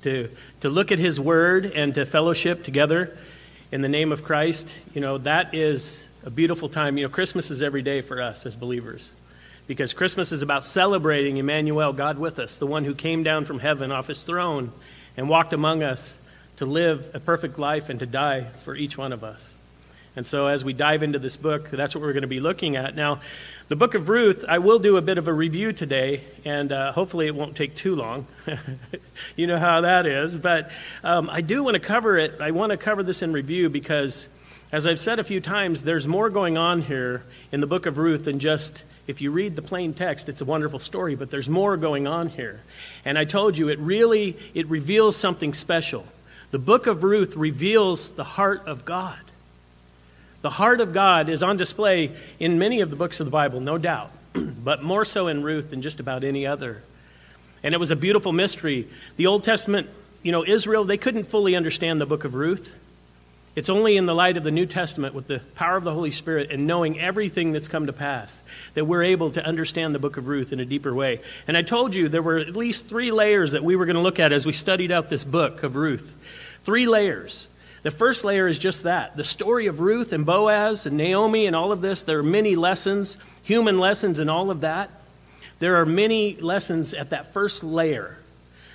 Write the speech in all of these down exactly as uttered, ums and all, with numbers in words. to to look at His Word and to fellowship together in the name of Christ, you know, that is a beautiful time. You know, Christmas is every day for us as believers. Because Christmas is about celebrating Emmanuel, God with us, the one who came down from heaven off his throne and walked among us to live a perfect life and to die for each one of us. And so as we dive into this book, that's what we're going to be looking at. Now, the book of Ruth, I will do a bit of a review today, and uh, hopefully it won't take too long. You know how that is. But um, I do want to cover it. I want to cover this in review because, as I've said a few times, there's more going on here in the book of Ruth than just, if you read the plain text, it's a wonderful story, but there's more going on here. And I told you, it really, it reveals something special. The book of Ruth reveals the heart of God. The heart of God is on display in many of the books of the Bible, no doubt, but more so in Ruth than just about any other. And it was a beautiful mystery. The Old Testament, you know, Israel, they couldn't fully understand the book of Ruth. It's only in the light of the New Testament, with the power of the Holy Spirit and knowing everything that's come to pass, that we're able to understand the book of Ruth in a deeper way. And I told you there were at least three layers that we were going to look at as we studied out this book of Ruth. Three layers. The first layer is just that. The story of Ruth and Boaz and Naomi and all of this, there are many lessons, human lessons and all of that. There are many lessons at that first layer.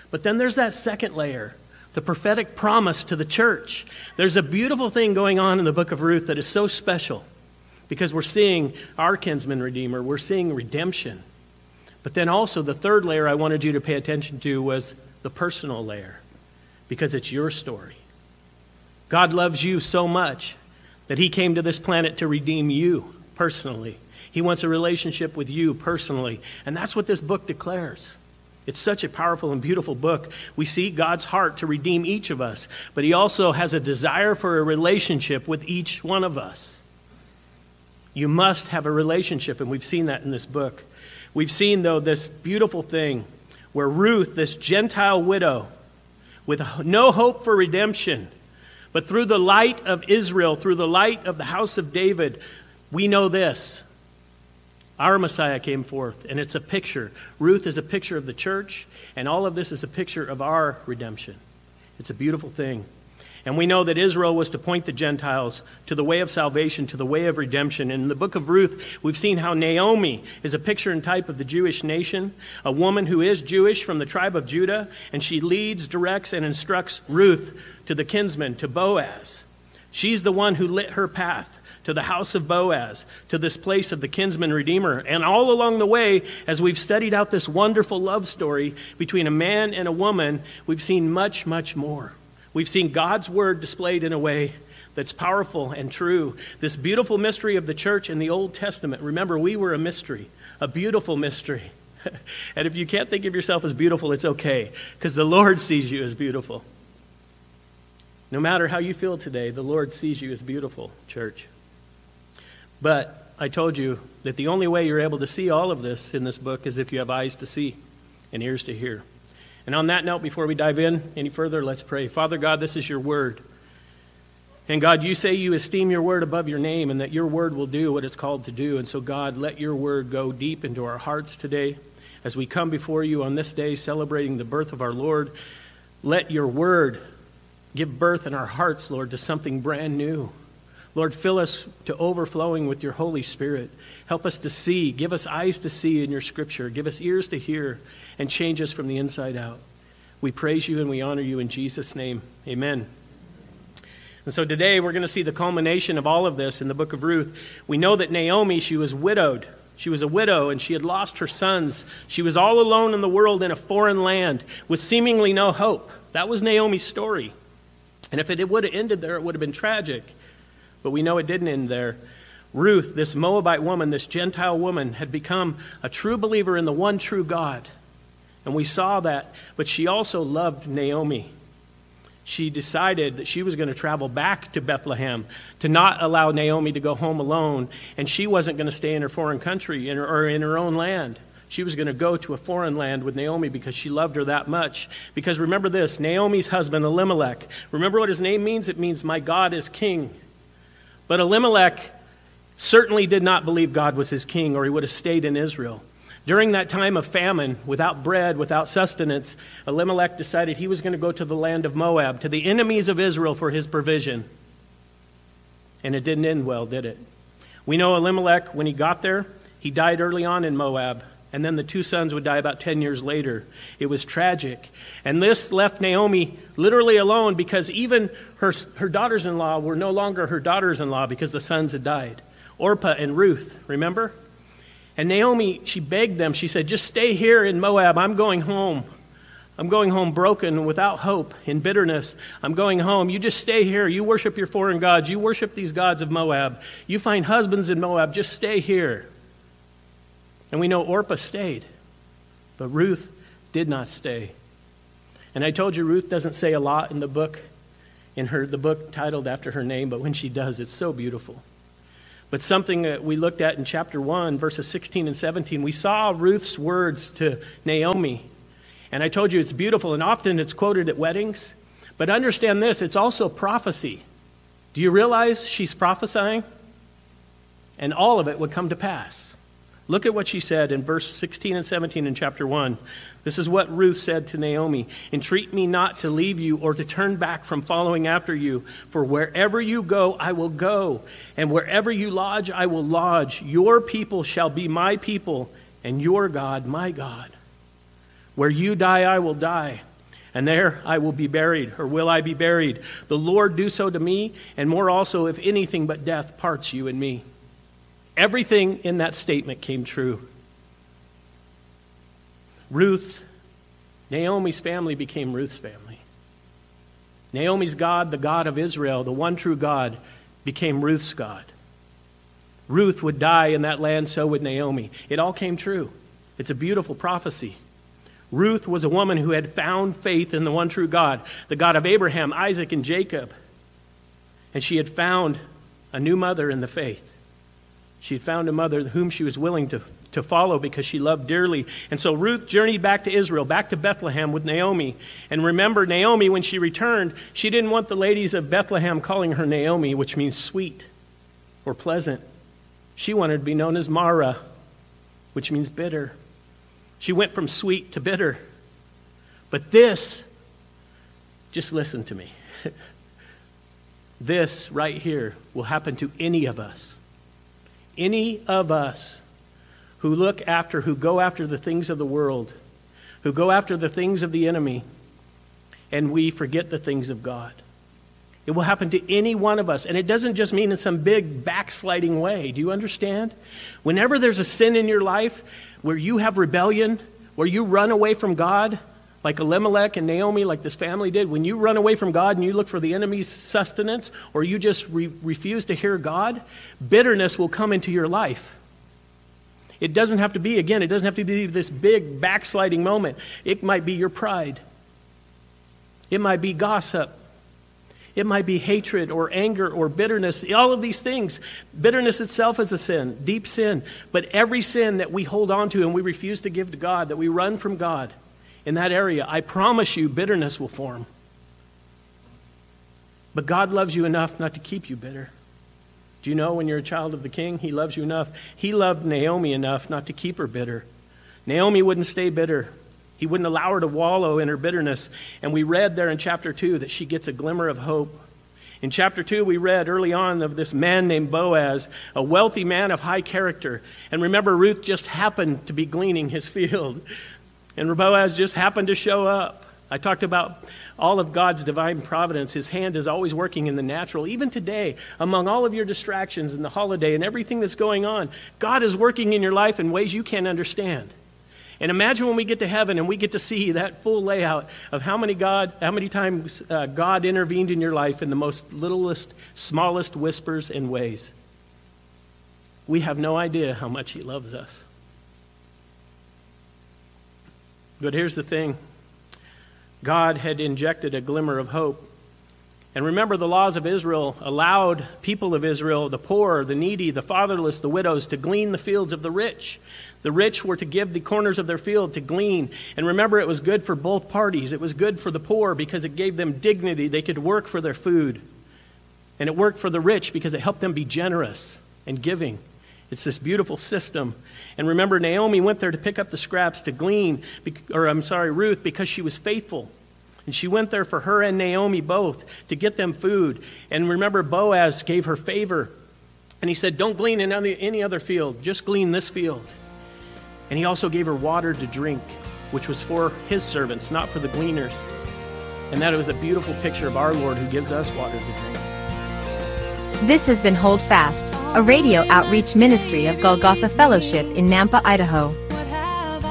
But then there's that second layer. The prophetic promise to the church. There's a beautiful thing going on in the book of Ruth that is so special because we're seeing our kinsman redeemer. We're seeing redemption. But then also the third layer I wanted you to pay attention to was the personal layer, because it's your story. God loves you so much that He came to this planet to redeem you personally. He wants a relationship with you personally. And that's what this book declares. It's such a powerful and beautiful book. We see God's heart to redeem each of us, but He also has a desire for a relationship with each one of us. You must have a relationship, and we've seen that in this book. We've seen, though, this beautiful thing where Ruth, this Gentile widow, with no hope for redemption, but through the light of Israel, through the light of the house of David, we know this. Our Messiah came forth, and it's a picture. Ruth is a picture of the church, and all of this is a picture of our redemption. It's a beautiful thing. And we know that Israel was to point the Gentiles to the way of salvation, to the way of redemption. And in the book of Ruth, we've seen how Naomi is a picture and type of the Jewish nation, a woman who is Jewish from the tribe of Judah, and she leads, directs, and instructs Ruth to the kinsman, to Boaz. She's the one who lit her path to the house of Boaz, to this place of the kinsman redeemer. And all along the way, as we've studied out this wonderful love story between a man and a woman, we've seen much, much more. We've seen God's word displayed in a way that's powerful and true. This beautiful mystery of the church in the Old Testament. Remember, we were a mystery, a beautiful mystery. And if you can't think of yourself as beautiful, it's okay, because the Lord sees you as beautiful. No matter how you feel today, the Lord sees you as beautiful, church. But I told you that the only way you're able to see all of this in this book is if you have eyes to see and ears to hear. And on that note, before we dive in any further, let's pray. Father God, this is your word. And God, you say you esteem your word above your name and that your word will do what it's called to do. And so God, let your word go deep into our hearts today as we come before you on this day celebrating the birth of our Lord. Let your word give birth in our hearts, Lord, to something brand new. Lord, fill us to overflowing with your Holy Spirit. Help us to see. Give us eyes to see in your scripture. Give us ears to hear, and change us from the inside out. We praise you and we honor you in Jesus' name. Amen. And so today we're going to see the culmination of all of this in the book of Ruth. We know that Naomi, she was widowed. She was a widow and she had lost her sons. She was all alone in the world in a foreign land with seemingly no hope. That was Naomi's story. And if it would have ended there, it would have been tragic. But we know it didn't end there. Ruth, this Moabite woman, this Gentile woman, had become a true believer in the one true God. And we saw that. But she also loved Naomi. She decided that she was going to travel back to Bethlehem to not allow Naomi to go home alone. And she wasn't going to stay in her foreign country or in her own land. She was going to go to a foreign land with Naomi because she loved her that much. Because remember this, Naomi's husband, Elimelech. Remember what his name means? It means, my God is king. But Elimelech certainly did not believe God was his king, or he would have stayed in Israel. During that time of famine, without bread, without sustenance, Elimelech decided he was going to go to the land of Moab, to the enemies of Israel, for his provision. And it didn't end well, did it? We know Elimelech, when he got there, he died early on in Moab. And then the two sons would die about ten years later. It was tragic. And this left Naomi literally alone, because even her, her daughters-in-law were no longer her daughters-in-law because the sons had died. Orpah and Ruth, remember? And Naomi, she begged them. She said, just stay here in Moab. I'm going home. I'm going home broken, without hope, in bitterness. I'm going home. You just stay here. You worship your foreign gods. You worship these gods of Moab. You find husbands in Moab. Just stay here. And we know Orpah stayed, but Ruth did not stay. And I told you, Ruth doesn't say a lot in the book, in her the book titled after her name, but when she does, it's so beautiful. But something that we looked at in chapter one, verses sixteen and seventeen, we saw Ruth's words to Naomi. And I told you it's beautiful, and often it's quoted at weddings. But understand this, it's also prophecy. Do you realize she's prophesying? And all of it would come to pass. Look at what she said in verse sixteen and seventeen in chapter one. This is what Ruth said to Naomi. Entreat me not to leave you or to turn back from following after you. For wherever you go, I will go. And wherever you lodge, I will lodge. Your people shall be my people, and your God, my God. Where you die, I will die. And there I will be buried, or will I be buried. The Lord do so to me, and more also, if anything but death parts you and me. Everything in that statement came true. Ruth, Naomi's family became Ruth's family. Naomi's God, the God of Israel, the one true God, became Ruth's God. Ruth would die in that land, so would Naomi. It all came true. It's a beautiful prophecy. Ruth was a woman who had found faith in the one true God, the God of Abraham, Isaac, and Jacob. And she had found a new mother in the faith. She had found a mother whom she was willing to, to follow because she loved dearly. And so Ruth journeyed back to Israel, back to Bethlehem with Naomi. And remember, Naomi, when she returned, she didn't want the ladies of Bethlehem calling her Naomi, which means sweet or pleasant. She wanted to be known as Mara, which means bitter. She went from sweet to bitter. But this, just listen to me. This right here will happen to any of us. Any of us who look after, who go after the things of the world, who go after the things of the enemy, and we forget the things of God. It will happen to any one of us. And it doesn't just mean in some big backsliding way. Do you understand? Whenever there's a sin in your life where you have rebellion, where you run away from God, like Elimelech and Naomi, like this family did, when you run away from God and you look for the enemy's sustenance, or you just re refuse to hear God, bitterness will come into your life. It doesn't have to be, again, it doesn't have to be this big backsliding moment. It might be your pride. It might be gossip. It might be hatred or anger or bitterness. All of these things. Bitterness itself is a sin, deep sin. But every sin that we hold on to and we refuse to give to God, that we run from God, in that area, I promise you, bitterness will form. But God loves you enough not to keep you bitter. Do you know when you're a child of the King, He loves you enough? He loved Naomi enough not to keep her bitter. Naomi wouldn't stay bitter. He wouldn't allow her to wallow in her bitterness. And we read there in chapter two that she gets a glimmer of hope. In chapter two, we read early on of this man named Boaz, a wealthy man of high character. And remember, Ruth just happened to be gleaning his field. And Boaz just happened to show up. I talked about all of God's divine providence. His hand is always working in the natural. Even today, among all of your distractions and the holiday and everything that's going on, God is working in your life in ways you can't understand. And imagine when we get to heaven and we get to see that full layout of how many God, how many times uh, God intervened in your life in the most littlest, smallest whispers and ways. We have no idea how much He loves us. But here's the thing. God had injected a glimmer of hope. And remember, the laws of Israel allowed people of Israel, the poor, the needy, the fatherless, the widows, to glean the fields of the rich. The rich were to give the corners of their field to glean. And remember, it was good for both parties. It was good for the poor because it gave them dignity. They could work for their food. And it worked for the rich because it helped them be generous and giving. It's this beautiful system. And remember, Naomi went there to pick up the scraps to glean, or I'm sorry, Ruth, because she was faithful. And she went there for her and Naomi both to get them food. And remember, Boaz gave her favor. And he said, don't glean in any other field. Just glean this field. And he also gave her water to drink, which was for his servants, not for the gleaners. And that was a beautiful picture of our Lord who gives us water to drink. This has been Hold Fast, a radio outreach ministry of Golgotha Fellowship in Nampa, Idaho.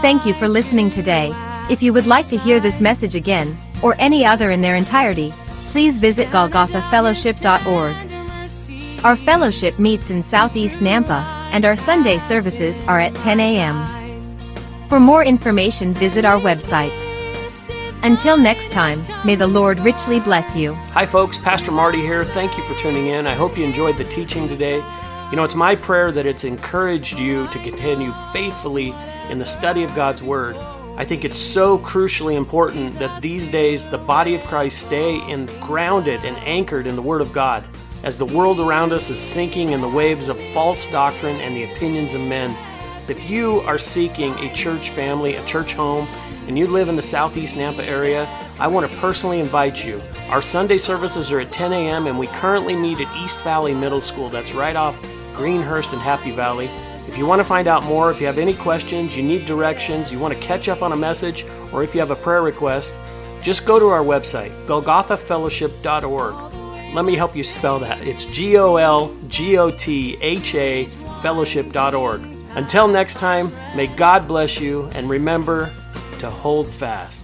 Thank you for listening today. If you would like to hear this message again, or any other in their entirety, please visit golgotha fellowship dot org. Our fellowship meets in Southeast Nampa, and our Sunday services are at ten a m For more information, visit our website. Until next time, may the Lord richly bless you. Hi folks, Pastor Marty here. Thank you for tuning in. I hope you enjoyed the teaching today. You know, it's my prayer that it's encouraged you to continue faithfully in the study of God's Word. I think it's so crucially important that these days the body of Christ stay in, grounded and anchored in the Word of God, as the world around us is sinking in the waves of false doctrine and the opinions of men. If you are seeking a church family, a church home, and you live in the Southeast Nampa area, I want to personally invite you. Our Sunday services are at ten a m and we currently meet at East Valley Middle School. That's right off Greenhurst and Happy Valley. If you want to find out more, if you have any questions, you need directions, you want to catch up on a message, or if you have a prayer request, just go to our website, golgotha fellowship dot org. Let me help you spell that. It's G O L G O T H A fellowship dot org. Until next time, may God bless you, and remember to hold fast.